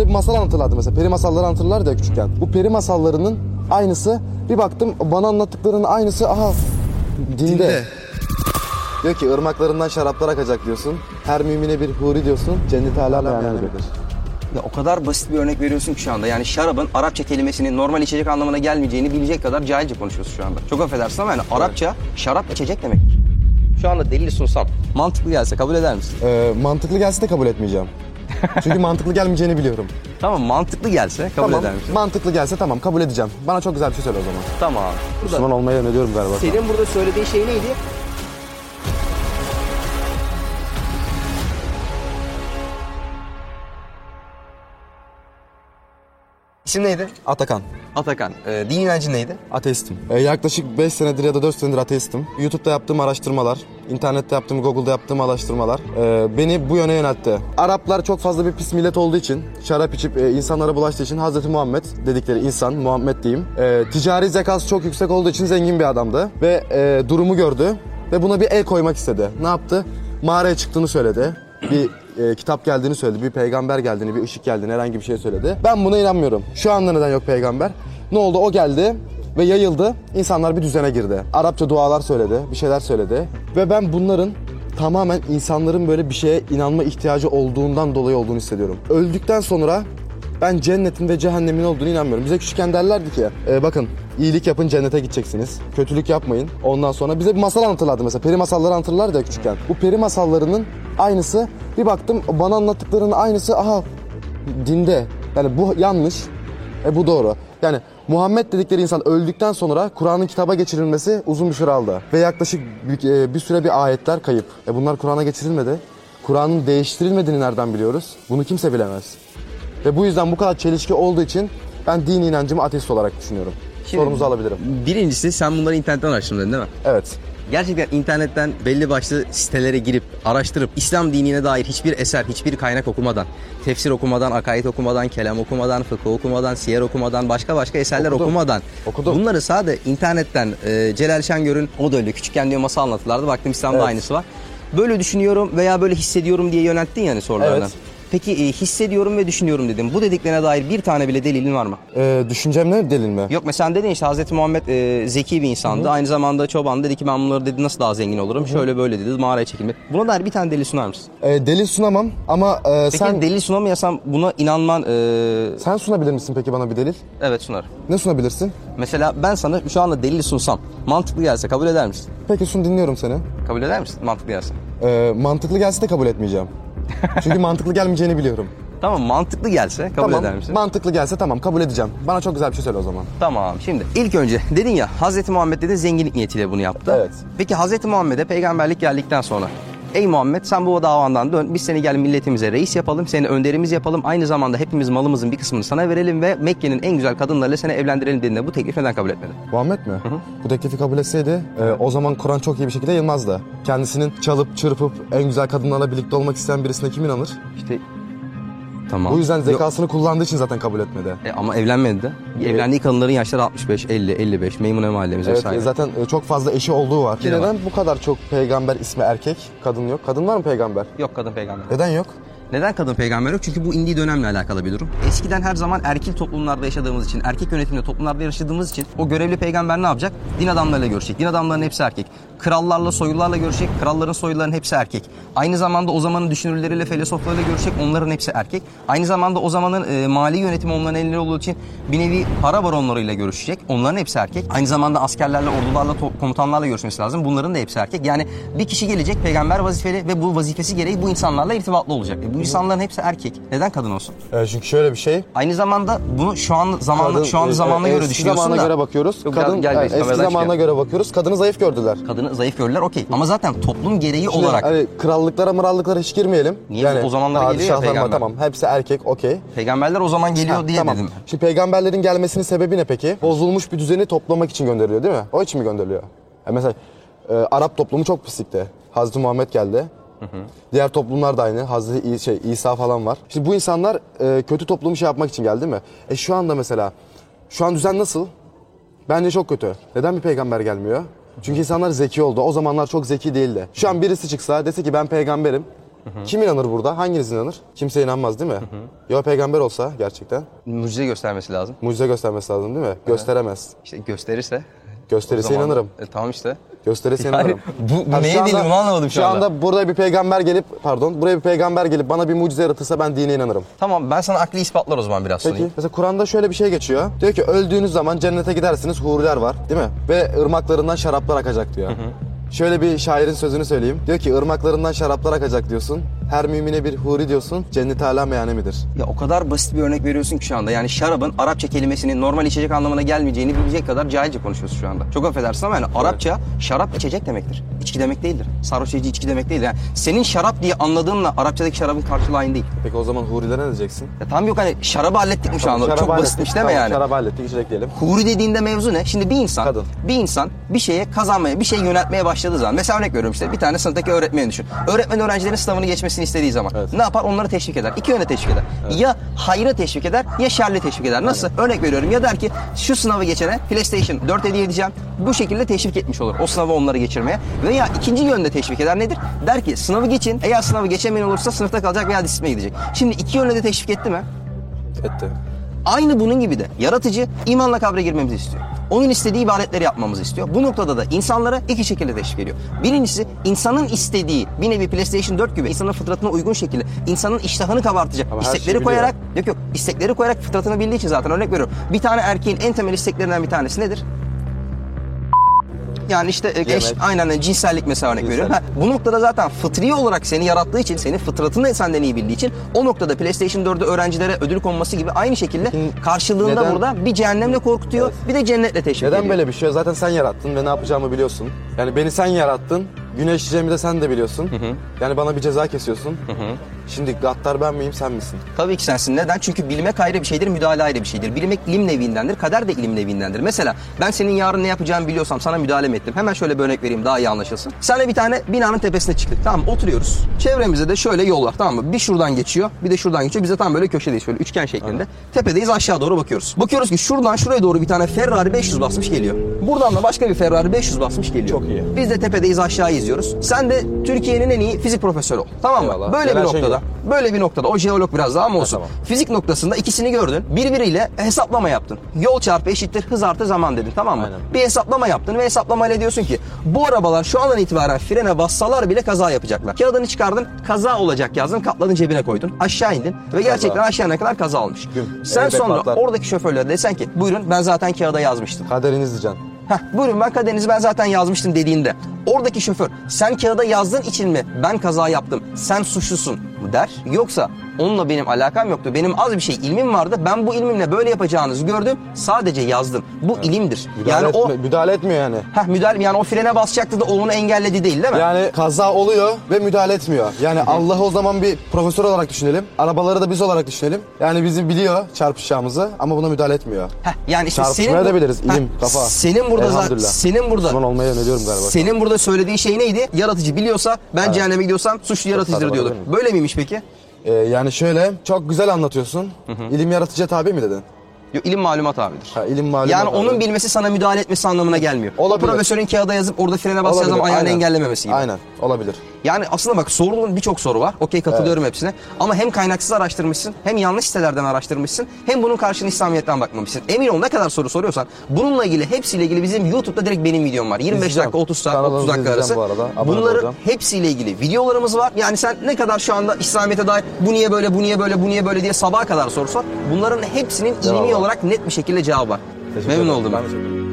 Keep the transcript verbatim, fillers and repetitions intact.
bizde bir masal anlatırlardı mesela. Peri masalları anlatırlardı ya küçükken. Bu peri masallarının aynısı. Bir baktım bana anlattıklarının aynısı. Aha dinde. dinde. Diyor ki ırmaklarından şaraplar akacak diyorsun. Her mümine bir huri diyorsun. Cennete halâl beyanlardır. Ya o kadar basit bir örnek veriyorsun ki şu anda. Yani şarabın Arapça kelimesinin normal içecek anlamına gelmeyeceğini bilecek kadar cahilce konuşuyorsun şu anda. Çok affedersin ama yani Arapça evet. Şarap içecek demektir. Şu anda delil sunsam mantıklı gelse kabul eder misin? Ee, mantıklı gelse de kabul etmeyeceğim. Çünkü mantıklı gelmeyeceğini biliyorum. Tamam, mantıklı gelse kabul tamam, eder misin? Mantıklı gelse tamam, kabul edeceğim. Bana çok güzel bir şey söyle o zaman. Tamam. Müslüman olmayı öneriyorum galiba. Senin sana. Burada söylediğin şey neydi? İsim neydi? Atakan. Atakan. Ee, din inancı neydi? Ateistim. Ee, yaklaşık beş senedir ya da dört senedir ateistim. YouTube'da yaptığım araştırmalar, internette yaptığım, Google'da yaptığım araştırmalar e, beni bu yöne yöneltti. Araplar çok fazla bir pis millet olduğu için, şarap içip e, insanlara bulaştığı için Hazreti Muhammed dedikleri insan, Muhammed diyeyim, e, ticari zekası çok yüksek olduğu için zengin bir adamdı ve e, durumu gördü ve buna bir el koymak istedi. Ne yaptı? Mağaraya çıktığını söyledi. Bir E, kitap geldiğini söyledi, bir peygamber geldiğini, bir ışık geldiğini, herhangi bir şey söyledi. Ben buna inanmıyorum. Şu anda neden yok peygamber? Ne oldu? O geldi ve yayıldı. İnsanlar bir düzene girdi. Arapça dualar söyledi, bir şeyler söyledi. Ve ben bunların tamamen insanların böyle bir şeye inanma ihtiyacı olduğundan dolayı olduğunu hissediyorum. Öldükten sonra ben cennetin ve cehennemin olduğunu inanmıyorum. Bize küçükken derlerdi ki, e, bakın iyilik yapın cennete gideceksiniz, kötülük yapmayın. Ondan sonra bize bir masal anlatırlardı mesela. Peri masalları anlatırlardı ya küçükken. Bu peri masallarının aynısı. Bir baktım bana anlattıklarının aynısı. Aha dinde. Yani bu yanlış. E bu doğru. Yani Muhammed dedikleri insan öldükten sonra Kur'an'ın kitaba geçirilmesi uzun bir süre aldı. Ve yaklaşık bir süre bir ayetler kayıp. E bunlar Kur'an'a geçirilmedi. Kur'an'ın değiştirilmediğini nereden biliyoruz? Bunu kimse bilemez. Ve bu yüzden bu kadar çelişki olduğu için ben dini inancımı ateist olarak düşünüyorum. Şimdi, sorumuzu alabilirim. Birincisi sen bunları internetten araştırdın değil mi? Evet. Gerçekten internetten belli başlı sitelere girip, araştırıp İslam dinine dair hiçbir eser, hiçbir kaynak okumadan, tefsir okumadan, akaid okumadan, kelam okumadan, fıkıh okumadan, siyer okumadan, başka başka eserler okudum. okumadan. Okudum. Bunları sadece internetten e, Celal Şengör'ün, o da öyle küçükken diyor masal anlatılardı, baktım İslam'da evet. Aynısı var. Böyle düşünüyorum veya böyle hissediyorum diye yönelttin yani sorularına. Evet. Peki e, hissediyorum ve düşünüyorum dedim. Bu dediklerine dair bir tane bile delilin var mı? Ee, düşüncem ne delil mi? Yok mesela dedin işte Hazreti Muhammed e, zeki bir insandı. Hı-hı. Aynı zamanda çoban dedi ki ben bunları dedi nasıl daha zengin olurum? Hı-hı. Şöyle böyle dedi mağaraya çekilmek. Buna dair bir tane delil sunar mısın? E, delil sunamam ama e, peki, sen... Peki delil sunamayasan buna inanman... E... Sen sunabilir misin peki bana bir delil? Evet sunarım. Ne sunabilirsin? Mesela ben sana şu anda delil sunsam mantıklı gelse kabul eder misin? Peki sun dinliyorum seni. Kabul eder misin mantıklı gelse? E, mantıklı gelse de kabul etmeyeceğim. Çünkü mantıklı gelmeyeceğini biliyorum. Tamam mantıklı gelse kabul tamam, eder misin? Mantıklı gelse tamam kabul edeceğim. Bana çok güzel bir şey söyle o zaman. Tamam şimdi ilk önce dedin ya Hz. Muhammed dedin zenginlik niyetiyle bunu yaptı. Evet. Peki Hz. Muhammed'e peygamberlik geldikten sonra ey Muhammed sen bu davandan dön biz seni gel milletimize reis yapalım seni önderimiz yapalım aynı zamanda hepimiz malımızın bir kısmını sana verelim ve Mekke'nin en güzel kadınlarıyla seni evlendirelim dediğinde bu teklif neden kabul etmedi? Muhammed mi? Hı hı. Bu teklifi kabul etseydi e, o zaman Kur'an çok iyi bir şekilde yayılmazdı. Kendisinin çalıp çırpıp en güzel kadınlarla birlikte olmak isteyen birisine kim inanır? İşte tamam. Bu yüzden zekasını Yok. kullandığı için zaten kabul etmedi. E, ama evlenmedi de. E, Evlendiği kadınların yaşları altmış beş, elli, elli beş. Meymune mahallemiz evet, vesaire. Zaten çok fazla eşi olduğu var. Neden var? Bu kadar çok peygamber ismi erkek, kadın yok? Kadın var mı peygamber? Yok kadın peygamber. Neden yok? Neden kadın peygamber yok? Çünkü bu indiği dönemle alakalı bir durum. Eskiden her zaman erkil toplumlarda yaşadığımız için, erkek yönetimli toplumlarda yaşadığımız için o görevli peygamber ne yapacak? Din adamlarıyla görüşecek. Din adamlarının hepsi erkek. Krallarla, soylularla görüşecek. Kralların, soyluların hepsi erkek. Aynı zamanda o zamanın düşünürleriyle, filozoflarıyla görüşecek. Onların hepsi erkek. Aynı zamanda o zamanın e, mali yönetimi onların elinde olduğu için bir nevi para baronlarıyla görüşecek. Onların hepsi erkek. Aynı zamanda askerlerle, ordularla, komutanlarla görüşmesi lazım. Bunların da hepsi erkek. Yani bir kişi gelecek peygamber vazifeli ve bu vazifesi gereği bu insanlarla irtibatlı olacak. E, bu insanların hepsi erkek. Neden kadın olsun? E, çünkü şöyle bir şey. Aynı zamanda bunu şu an zamanla kadın, şu an zamanla e, göre düşünüyorsun zamana da. Göre bakıyoruz. Yok, kadın, gel, gel, eski zamana çıkıyorum. göre bakıyoruz. Kadını zayıf gördüler. Kadını zayıf görürler okey. Ama zaten toplum gereği Şimdi, olarak. Hani krallıklara mırallıklara hiç girmeyelim. Niye? Yani, o zamanlar geliyor ya peygamber. Tamam hepsi erkek okey. Peygamberler o zaman geliyor ha, diye tamam. dedim. Şimdi peygamberlerin gelmesinin sebebi ne peki? Bozulmuş bir düzeni toplamak için gönderiliyor değil mi? O için mi gönderiliyor? Yani mesela e, Arap toplumu çok pislikti. Hazreti Muhammed geldi. Hı hı. Diğer toplumlar da aynı. Hazreti şey, İsa falan var. Şimdi bu insanlar e, kötü toplumu şey yapmak için geldi değil mi? E şu anda mesela şu an düzen nasıl? Bence çok kötü. Neden bir peygamber gelmiyor? Çünkü insanlar zeki oldu. O zamanlar çok zeki değildi. Şu an birisi çıksa dese ki ben peygamberim. Hı hı. Kim inanır burada? Hanginiz inanır? Kimse inanmaz değil mi? Hı hı. Ya peygamber olsa gerçekten? Mucize göstermesi lazım. Mucize göstermesi lazım değil mi? Evet. Gösteremez. İşte gösterirse? Gösterirse inanırım. E, tamam işte. Gösterirse yani, inanırım. Bu, bu neye dinimi anlamadım şu anda. Şu anda burada bir peygamber gelip, pardon, buraya bir peygamber gelip bana bir mucize yaratırsa ben dine inanırım. Tamam, ben sana akli ispatlar o zaman biraz. Peki, sunayım. Mesela Kur'an'da şöyle bir şey geçiyor. Diyor ki öldüğünüz zaman cennete gidersiniz, huriler var değil mi? Ve ırmaklarından şaraplar akacak diyor. Hı hı. Şöyle bir şairin sözünü söyleyeyim. Diyor ki ırmaklarından şaraplar akacak diyorsun. Her mümine bir huri diyorsun. Cennet âlâ meyhanemidir. Ya o kadar basit bir örnek veriyorsun ki şu anda. Yani şarabın Arapça kelimesinin normal içecek anlamına gelmeyeceğini bilecek kadar cahilce konuşuyorsun şu anda. Çok affedersin ama yani Arapça evet. Şarap içecek demektir. İçki demek değildir. Sarhoş edici içki demek değildir. Yani senin şarap diye anladığınla Arapçadaki şarabın karşılığı aynı değil. Peki o zaman hurilere ne diyeceksin? Ya tam yok hani şarabı hallettik mi şu anda? Çok basitmiş deme yani. Şarabı hallettik içecek diyelim. Huri dediğinde mevzu ne? Şimdi bir insan, kadın. bir insan bir şeye kazanmaya, bir şeye yöneltmeye başlıyor. Zaman. Mesela örnek veriyorum işte bir tane sınıftaki öğretmeni düşün. Öğretmen öğrencilerin sınavını geçmesini istediği zaman evet. ne yapar? Onları teşvik eder. İki yöne teşvik eder. Evet. Ya hayra teşvik eder ya şerre teşvik eder. Nasıl? Evet. Örnek veriyorum ya der ki şu sınavı geçene PlayStation dört hediye edeceğim. Bu şekilde teşvik etmiş olur o sınavı onları geçirmeye. Veya ikinci yönde teşvik eder nedir? Der ki sınavı geçin. Eğer sınavı geçemeyen olursa sınıfta kalacak veya disipline gidecek. Şimdi iki yönde de teşvik etti mi? Etti. Aynı bunun gibi de yaratıcı imanla kabre girmemizi istiyor. Onun istediği ibadetleri yapmamızı istiyor. Bu noktada da insanlara iki şekilde teşvik ediyor. Birincisi insanın istediği bir nevi PlayStation dört gibi insanın fıtratına uygun şekilde insanın iştahını kabartacak ama istekleri şey koyarak yok yok istekleri koyarak fıtratını bildiği için zaten örnek veriyorum. Bir tane erkeğin en temel isteklerinden bir tanesi nedir? Yani işte eş, aynen cinsellik mesela örnek veriyorum. Ha, bu noktada zaten fıtri olarak seni yarattığı için, senin fıtratını senden iyi bildiği için o noktada PlayStation dört'e öğrencilere ödül konması gibi aynı şekilde karşılığında neden? Burada bir cehennemle korkutuyor evet. bir de cennetle teşvik ediyor. Neden böyle bir şey? Zaten sen yarattın ve ne yapacağımı biliyorsun. Yani beni sen yarattın. Güneşleyeceğimi de sen de biliyorsun. Hı hı. Yani bana bir ceza kesiyorsun. Hı hı. Şimdi gaddar ben miyim sen misin? Tabii ki sensin. Neden? Çünkü bilmek ayrı bir şeydir, müdahale ayrı bir şeydir. Bilmek ilim nevindendir, kader de ilim nevindendir. Mesela ben senin yarın ne yapacağımı biliyorsam sana müdahale mi ettim? Hemen şöyle bir örnek vereyim daha iyi anlaşılsın. Senle bir tane binanın tepesine çıktık. Tamam mı? Oturuyoruz. Çevremizde de şöyle yol var tamam mı? Bir şuradan geçiyor, bir de şuradan geçiyor. Biz de tam böyle köşedeyiz şöyle üçgen şeklinde. Evet. Tepedeyiz aşağı doğru bakıyoruz. Bakıyoruz ki şuradan şuraya doğru bir tane Ferrari beş yüz basmış geliyor. Buradan da başka bir Ferrari beş yüz basmış geliyor. Çok iyi. Biz de tepedeyiz aşağı izliyoruz. Sen de Türkiye'nin en iyi fizik profesörü ol. Tamam mı? Eyvallah. Böyle bir noktada, şey böyle bir noktada o jeolog biraz daha mı olsun? Ha, tamam. Fizik noktasında ikisini gördün. Birbiriyle hesaplama yaptın. Yol çarpı eşittir hız artı zaman dedin tamam mı? Aynen. Bir hesaplama yaptın ve hesaplamayla diyorsun ki bu arabalar şu andan itibaren frene bassalar bile kaza yapacaklar. Kağıdını çıkardın, kaza olacak yazdın, katladın cebine koydun, aşağı indin ve kaza. Gerçekten aşağıya kadar kaza olmuş. Güm. Sen evet, sonra patlar. Oradaki şoförlere desen ki buyurun ben zaten kağıda yazmıştım. Kaderiniz diyeceksin. Heh, buyurun ben kaderinizi ben zaten yazmıştım dediğinde oradaki şoför sen kağıda yazdığın için mi ben kaza yaptım sen suçlusun der yoksa onunla benim alakam yoktu benim az bir şey ilmim vardı ben bu ilmimle böyle yapacağınızı gördüm sadece yazdım bu evet. ilimdir. Müdahale yani etme, o müdahale etmiyor yani. Heh, müdahale yani o frene basacaktı da o onu engelledi değil değil mi? Yani kaza oluyor ve müdahale etmiyor yani Allah'ı o zaman bir profesör olarak düşünelim arabaları da biz olarak düşünelim yani bizi biliyor çarpışacağımızı ama buna müdahale etmiyor. Heh, yani işte çarpışmaya da biliriz ilim heh, kafa. Senin burada zaten senin burada olmaya yöneliyorum galiba. Senin burada söylediğin şey neydi? Yaratıcı biliyorsa ben evet. cehenneme gidiyorsam suçlu yaratıcıdır diyorduk. Böyle miymiş peki? Ee, yani şöyle çok güzel anlatıyorsun. Hı hı. İlim yaratıcıya tabi mi dedin? Yok, ilim malumat abidir. Ha, ilim malumat yani abi. Onun bilmesi sana müdahale etmesi anlamına gelmiyor. Olabilir. O profesörün kağıda yazıp orada frene bastığı zaman ayağını aynen. engellememesi gibi. Aynen olabilir. Yani aslında bak sorunun birçok soru var. Okey katılıyorum evet. hepsine. Ama hem kaynaksız araştırmışsın, hem yanlış sitelerden araştırmışsın, hem bunun karşılığını İslamiyet'ten bakmamışsın. Emin ol ne kadar soru soruyorsan bununla ilgili hepsiyle ilgili bizim YouTube'da direkt benim videom var. yirmi beş dakika, otuz saat, otuz dakika arası. Bu arada. Bunların hepsiyle ilgili videolarımız var. Yani sen ne kadar şu anda İslamiyet'e dair bu niye böyle, bu niye böyle, bu niye böyle diye sabaha kadar soru sor. Bunların hepsinin ilmi olarak net bir şekilde cevabı var. Memnun oldum ben.